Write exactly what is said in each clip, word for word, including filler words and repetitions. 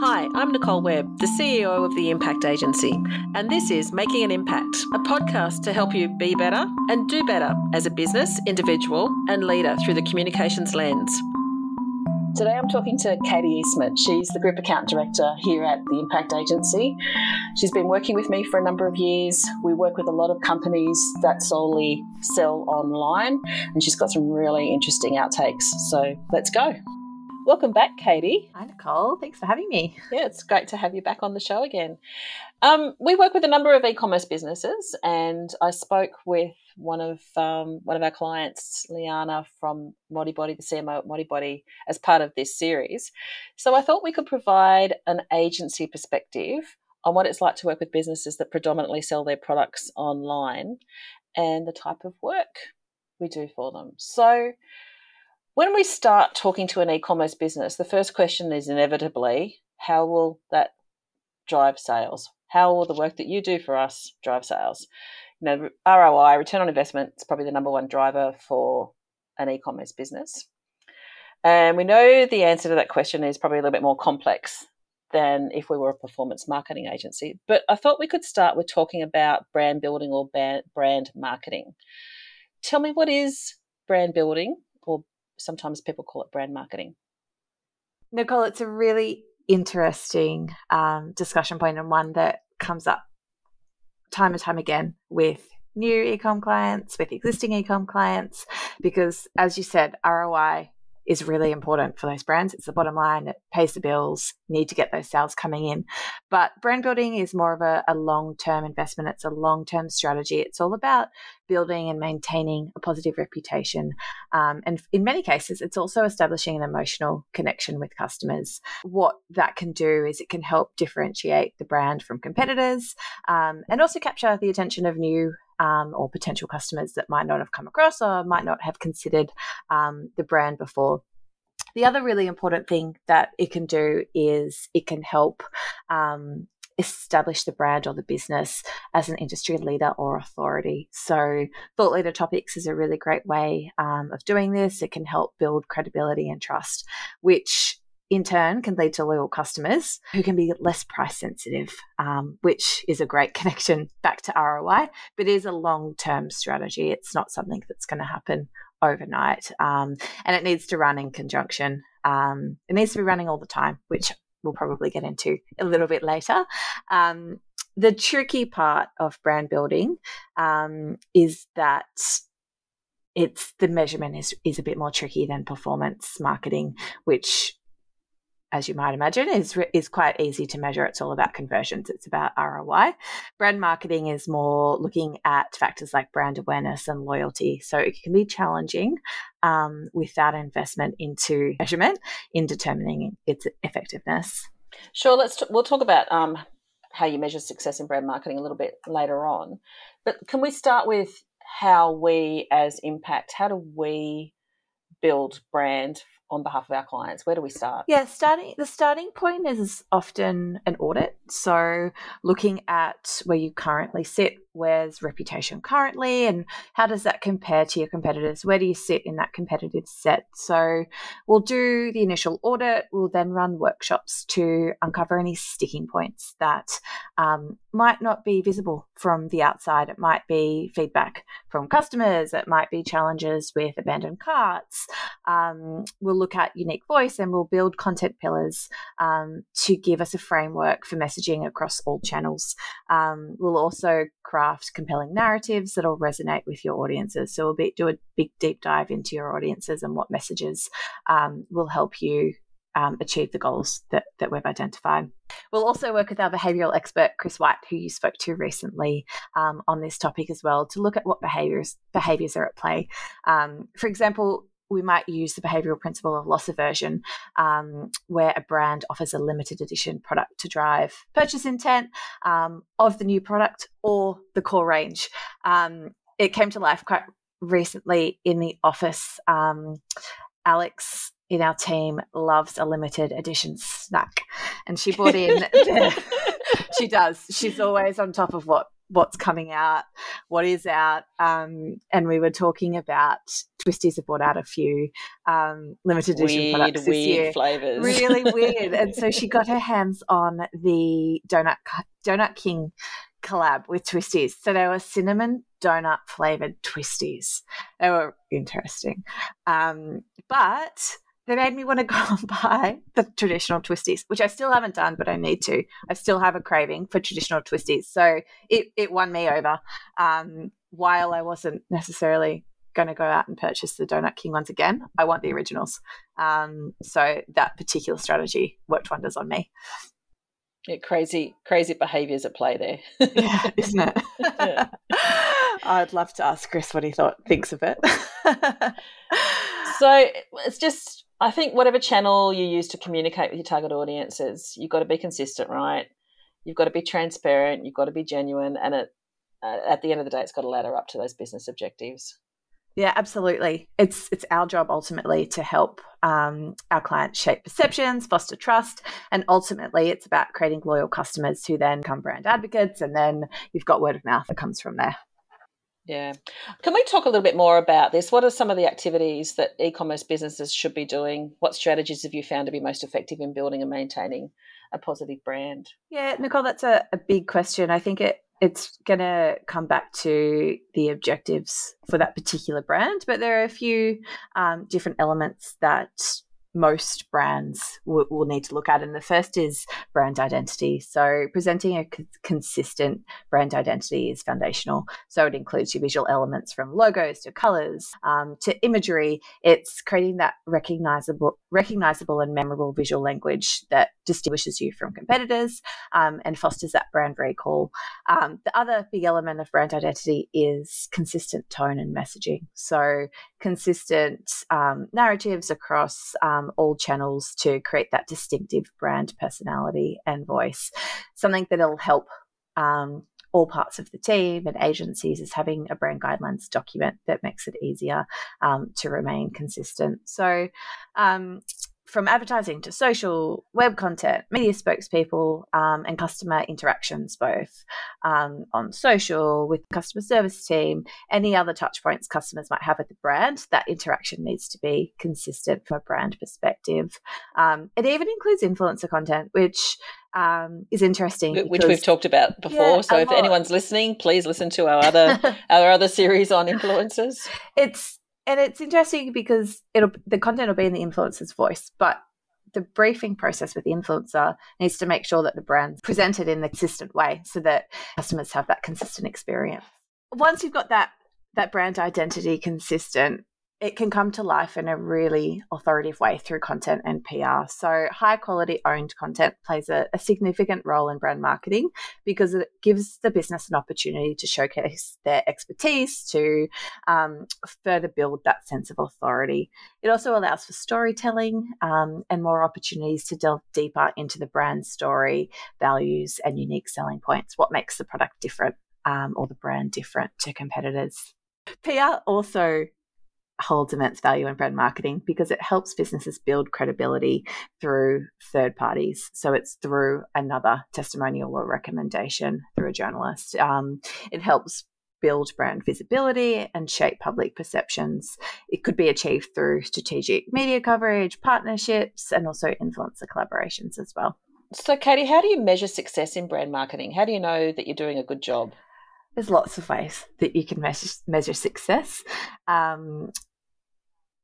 Hi, I'm Nicole Webb, the C E O of the Impact Agency, and this is Making an Impact, a podcast to help you be better and do better as a business, individual, and leader through the communications lens. Today I'm talking to Katie Eastman. She's the Group Account Director here at the Impact Agency. She's been working with me for a number of years. We work with a lot of companies that solely sell online, and she's got some really interesting outtakes. So let's go. Welcome back, Katie. Hi, Nicole. Thanks for having me. Yeah, it's great to have you back on the show again. Um, we work with a number of e-commerce businesses, and I spoke with one of um, one of our clients, Liana from Modibody, the C M O at Modibody, as part of this series. So I thought we could provide an agency perspective on what it's like to work with businesses that predominantly sell their products online and the type of work we do for them. So when we start talking to an e-commerce business, the first question is inevitably, how will that drive sales? How will the work that you do for us drive sales? You know, R O I, return on investment, is probably the number one driver for an e-commerce business. And we know the answer to that question is probably a little bit more complex than if we were a performance marketing agency. But I thought we could start with talking about brand building or brand marketing. Tell me, what is brand building, or sometimes people call it brand marketing? Nicole, it's a really interesting um, discussion point, and one that comes up time and time again with new e-com clients, with existing e-com clients, because as you said, R O I is really important for those brands. It's the bottom line. It pays the bills. You need to get those sales coming in. But brand building is more of a, a long-term investment. It's a long-term strategy. It's all about building and maintaining a positive reputation. Um, and in many cases, it's also establishing an emotional connection with customers. What that can do is it can help differentiate the brand from competitors, um, and also capture the attention of new Um, or potential customers that might not have come across or might not have considered um, the brand before. The other really important thing that it can do is it can help um, establish the brand or the business as an industry leader or authority. So thought leader topics is a really great way um, of doing this. It can help build credibility and trust, which in turn can lead to loyal customers who can be less price sensitive, um, which is a great connection back to R O I, but is a long-term strategy. It's not something that's going to happen overnight, um, and it needs to run in conjunction. Um, it needs to be running all the time, which we'll probably get into a little bit later. Um, the tricky part of brand building um, is that it's the measurement is, is a bit more tricky than performance marketing, which, as you might imagine, is is quite easy to measure. It's all about conversions. It's about R O I. Brand marketing is more looking at factors like brand awareness and loyalty. So it can be challenging um, without investment into measurement in determining its effectiveness. Sure, let's t- we'll talk about um, how you measure success in brand marketing a little bit later on. But can we start with how we, as Impact, how do we build brand on behalf of our clients? Where do we start? Yeah, starting the starting point is often an audit. So looking at where you currently sit, where's reputation currently, and how does that compare to your competitors? Where do you sit in that competitive set? So we'll do the initial audit. We'll then run workshops to uncover any sticking points that um, might not be visible from the outside. It might be feedback from customers. It might be challenges with abandoned carts. Um, we'll look at unique voice, and we'll build content pillars um, to give us a framework for messaging across all channels. Um, we'll also craft compelling narratives that'll resonate with your audiences. So we'll be, do a big deep dive into your audiences and what messages um, will help you Um, achieve the goals that, that we've identified. We'll also work with our behavioural expert, Chris White, who you spoke to recently um, on this topic as well, to look at what behaviours behaviours are at play. Um, for example, we might use the behavioural principle of loss aversion, um, where a brand offers a limited edition product to drive purchase intent um, of the new product or the core range. Um, it came to life quite recently in the office. Um, Alex in our team loves a limited edition snack, and she bought in the, she does she's always on top of what what's coming out, what is out. Um, and we were talking about Twisties have brought out a few um, limited edition weird, products this weird year. Flavors. Really weird. And so she got her hands on the Donut Donut King collab with Twisties. So they were cinnamon donut flavored Twisties. They were interesting. Um, but they made me want to go and buy the traditional Twisties, which I still haven't done, but I need to. I still have a craving for traditional Twisties. So it, it won me over um, while I wasn't necessarily going to go out and purchase the Donut King ones again. I want the originals. Um, so that particular strategy worked wonders on me. Yeah, crazy, crazy behaviours at play there. Yeah, isn't it? Yeah. I'd love to ask Chris what he thought thinks of it. So it's just, I think whatever channel you use to communicate with your target audiences, you've got to be consistent, right? You've got to be transparent. You've got to be genuine. And it, uh, at the end of the day, it's got to ladder up to those business objectives. Yeah, absolutely. It's it's our job ultimately to help um, our clients shape perceptions, foster trust, and ultimately it's about creating loyal customers who then become brand advocates, and then you've got word of mouth that comes from there. Yeah. Can we talk a little bit more about this? What are some of the activities that e-commerce businesses should be doing? What strategies have you found to be most effective in building and maintaining a positive brand? Yeah, Nicole, that's a, a big question. I think it It's going to come back to the objectives for that particular brand, but there are a few um, different elements that most brands w- will need to look at. And the first is brand identity. So presenting a c- consistent brand identity is foundational. So it includes your visual elements from logos to colors um, to imagery. It's creating that recognizable, recognizable and memorable visual language that distinguishes you from competitors um, and fosters that brand recall. Um, the other big element of brand identity is consistent tone and messaging. So consistent um, narratives across um, all channels to create that distinctive brand personality and voice. Something that'll help um, all parts of the team and agencies is having a brand guidelines document that makes it easier um, to remain consistent. So um, from advertising to social, web content, media spokespeople, um, and customer interactions, both um, on social with the customer service team, any other touch points customers might have with the brand, that interaction needs to be consistent from a brand perspective. Um, it even includes influencer content, which um, is interesting. Which because, we've talked about before. Yeah, so if lot. anyone's listening, please listen to our other our other series on influencers. It's And it's interesting because it'll the content will be in the influencer's voice, but the briefing process with the influencer needs to make sure that the brand's presented in a consistent way so that customers have that consistent experience. Once you've got that that brand identity consistent, it can come to life in a really authoritative way through content and P R. So high quality owned content plays a, a significant role in brand marketing because it gives the business an opportunity to showcase their expertise, to um, further build that sense of authority. It also allows for storytelling um, and more opportunities to delve deeper into the brand story, values, and unique selling points, what makes the product different um, or the brand different to competitors. P R also holds immense value in brand marketing because it helps businesses build credibility through third parties. So it's through another testimonial or recommendation through a journalist. Um, it helps build brand visibility and shape public perceptions. It could be achieved through strategic media coverage, partnerships, and also influencer collaborations as well. So, Katie, how do you measure success in brand marketing? How do you know that you're doing a good job? There's lots of ways that you can measure, measure success. Um,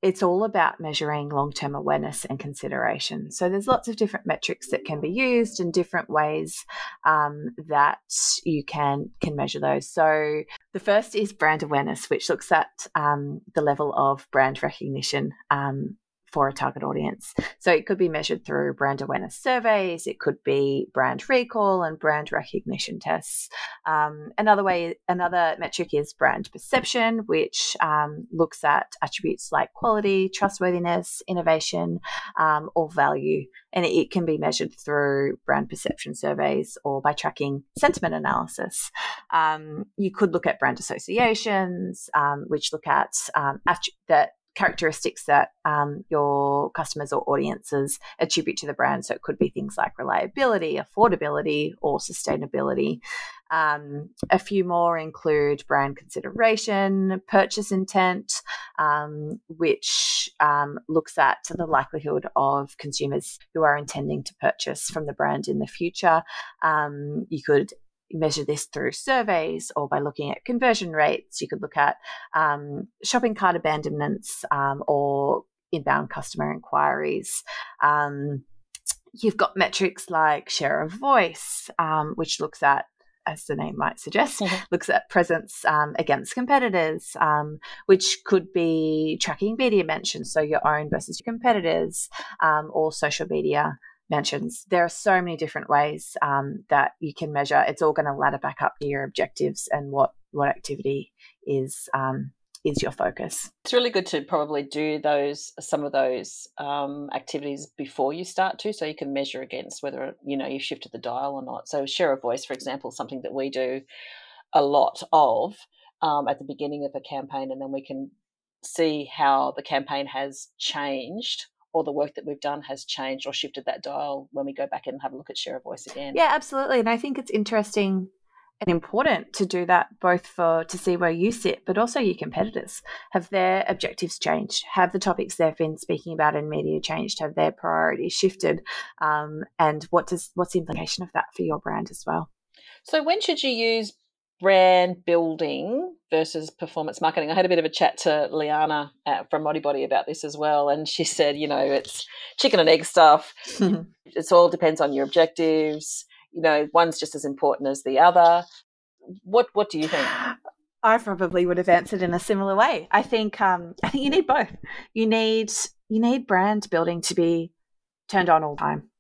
it's all about measuring long-term awareness and consideration. So there's lots of different metrics that can be used and different ways um, that you can, can measure those. So the first is brand awareness, which looks at um, the level of brand recognition um, for a target audience. So it could be measured through brand awareness surveys, it could be brand recall and brand recognition tests. Um, another way, another metric is brand perception, which um, looks at attributes like quality, trustworthiness, innovation, um, or value. And it can be measured through brand perception surveys or by tracking sentiment analysis. Um, you could look at brand associations, um, which look at um, att- that characteristics that um, your customers or audiences attribute to the brand. So it could be things like reliability, affordability, or sustainability. Um, a few more include brand consideration, purchase intent, um, which um, looks at the likelihood of consumers who are intending to purchase from the brand in the future. Um, you could measure this through surveys or by looking at conversion rates. You could look at um, shopping cart abandonments um, or inbound customer inquiries. Um, you've got metrics like share of voice, um, which looks at, as the name might suggest, mm-hmm. looks at presence um, against competitors, um, which could be tracking media mentions, so your own versus your competitors, um, or social media mentions. There are so many different ways um, that you can measure. It's all going to ladder back up to your objectives and what, what activity is um, is your focus. It's really good to probably do those some of those um, activities before you start to, so you can measure against whether, you know, you've shifted the dial or not. So share a voice, for example, something that we do a lot of um, at the beginning of a campaign, and then we can see how the campaign has changed, or the work that we've done has changed or shifted that dial when we go back and have a look at share of voice again. Yeah, absolutely. And I think it's interesting and important to do that, both for to see where you sit, but also your competitors. Have their objectives changed? Have the topics they've been speaking about in media changed? Have their priorities shifted? Um, and what does what's the implication of that for your brand as well? So when should you use brand building versus performance marketing? I had a bit of a chat to Liana at, from Modibody about this as well, and she said, you know, it's chicken and egg stuff. It all depends on your objectives. You know, one's just as important as the other. What What do you think? I probably would have answered in a similar way. I think um, I think you need both. You need you need brand building to be turned on all the time.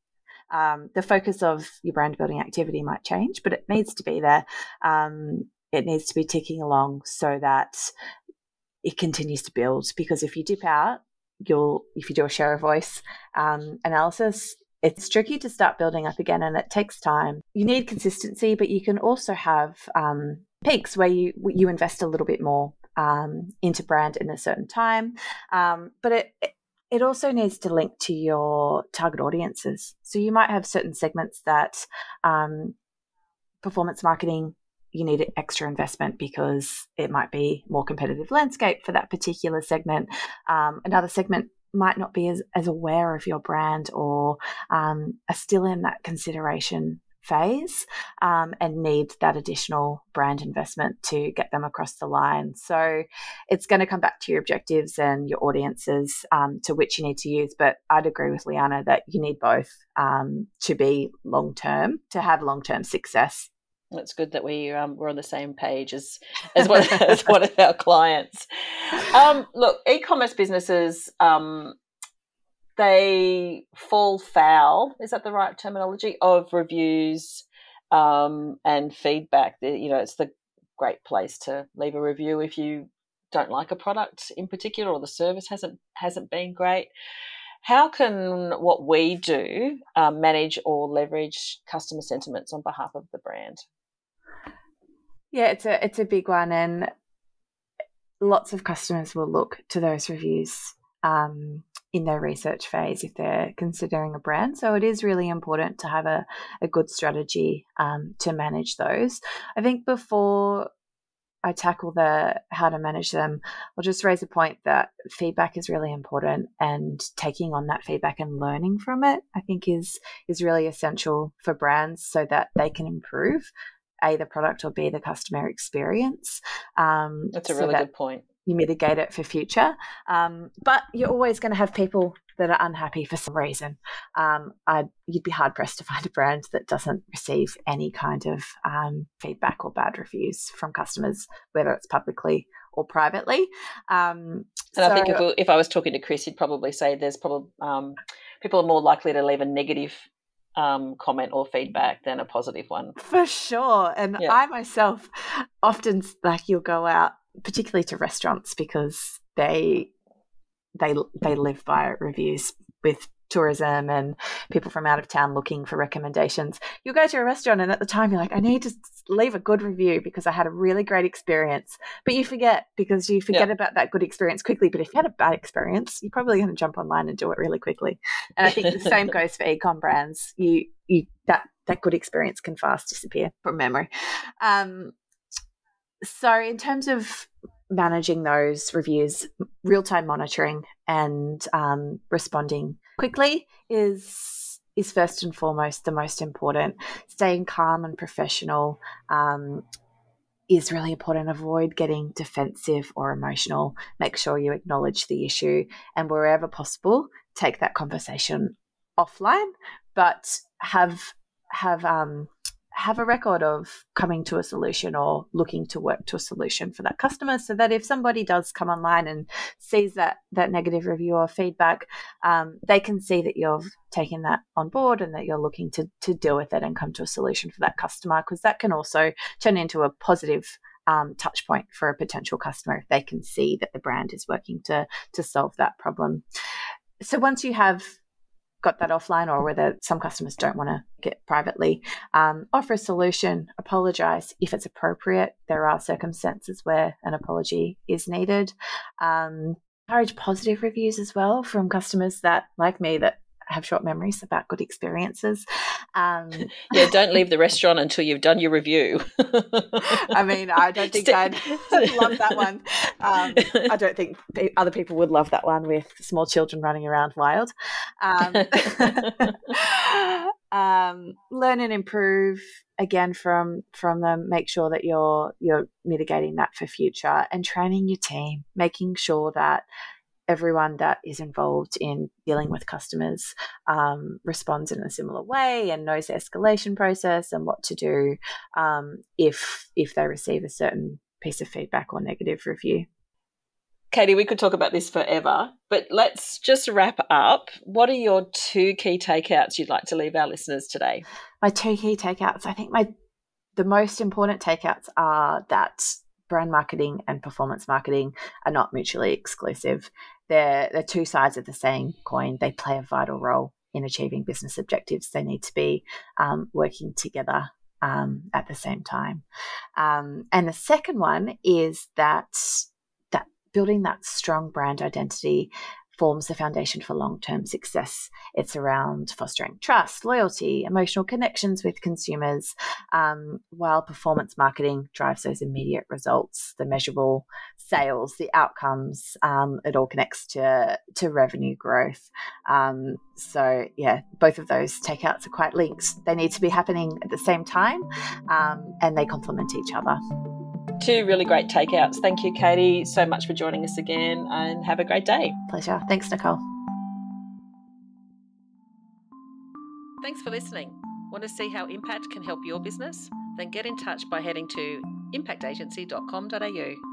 Um, the focus of your brand building activity might change, but it needs to be there. Um, it needs to be ticking along so that it continues to build, because if you dip out, you'll if you do a share of voice um, analysis, it's tricky to start building up again, and it takes time. You need consistency, but you can also have um, peaks where you you invest a little bit more um, into brand in a certain time. Um, but it, it It also needs to link to your target audiences. So you might have certain segments that um, performance marketing, you need extra investment because it might be more competitive landscape for that particular segment. Um, another segment might not be as, as aware of your brand or um, are still in that consideration phase um, and need that additional brand investment to get them across the line. So it's going to come back to your objectives and your audiences um, to which you need to use. But I'd agree with Liana that you need both um, to be long-term, to have long-term success. It's good that we, um, we're on the same page as, as, one, as one of our clients. Um, look, e-commerce businesses, um, they fall foul, is that the right terminology, of reviews um, and feedback. You know, it's the great place to leave a review if you don't like a product in particular, or the service hasn't hasn't been great. How can what we do uh, manage or leverage customer sentiments on behalf of the brand? Yeah, it's a it's a big one, and lots of customers will look to those reviews Um, in their research phase if they're considering a brand. So it is really important to have a, a good strategy um, to manage those. I think before I tackle the how to manage them, I'll just raise a point that feedback is really important, and taking on that feedback and learning from it, I think is is really essential for brands so that they can improve A, the product, or B, the customer experience. Um, That's a really so that- good point. You mitigate it for future, um, but you're always going to have people that are unhappy for some reason. Um, I'd, you'd be hard pressed to find a brand that doesn't receive any kind of um, feedback or bad reviews from customers, whether it's publicly or privately. Um, and so, I think if, we, if I was talking to Chris, he'd probably say there's probably um, people are more likely to leave a negative Um, comment or feedback than a positive one. For sure. And yeah. I myself often, like, you'll go out, particularly to restaurants, because they they they live by reviews with tourism and people from out of town looking for recommendations. You'll go to a restaurant and at the time you're like, I need to leave a good review because I had a really great experience. But you forget because you forget yeah. about that good experience quickly. But if you had a bad experience, you're probably going to jump online and do it really quickly. And I think the same goes for e-com brands. You you that that good experience can fast disappear from memory. Um, so in terms of managing those reviews, real-time monitoring and um, responding quickly is is first and foremost the most important. Staying calm and professional um, is really important. Avoid getting defensive or emotional. Make sure you acknowledge the issue, and wherever possible, take that conversation offline, but have have um have a record of coming to a solution or looking to work to a solution for that customer, so that if somebody does come online and sees that that negative review or feedback, um, they can see that you've taken that on board and that you're looking to to deal with it and come to a solution for that customer, because that can also turn into a positive um, touch point for a potential customer if they can see that the brand is working to to solve that problem. So once you have got that offline, or whether some customers don't want to get privately, um, offer a solution, apologize if it's appropriate. There are circumstances where an apology is needed. Um, encourage positive reviews as well from customers that, like me, that have short memories about good experiences. Um, yeah, don't leave the restaurant until you've done your review. I mean, I don't think I'd love that one. Um, I don't think other people would love that one with small children running around wild. Um, um, learn and improve again from from them. Make sure that you're you're mitigating that for future, and training your team, making sure that everyone that is involved in dealing with customers um, responds in a similar way and knows the escalation process and what to do um, if if they receive a certain piece of feedback or negative review. Katie, we could talk about this forever, but let's just wrap up. What are your two key takeouts you'd like to leave our listeners today? My two key takeouts, I think my the most important takeouts are that brand marketing and performance marketing are not mutually exclusive. They're, they're two sides of the same coin. They play a vital role in achieving business objectives. They need to be um, working together um, at the same time. Um, and the second one is that that building that strong brand identity forms the foundation for long-term success. It's around fostering trust, loyalty, emotional connections with consumers, um, while performance marketing drives those immediate results, the measurable sales, the outcomes. Um, it all connects to, to revenue growth. Um, so, yeah, both of those takeouts are quite linked. They need to be happening at the same time, um, and they complement each other. Two really great takeouts. Thank you, Katie, so much for joining us again, and have a great day. Pleasure. Thanks, Nicole. Thanks for listening. Want to see how Impact can help your business? Then get in touch by heading to impact agency dot com dot a u.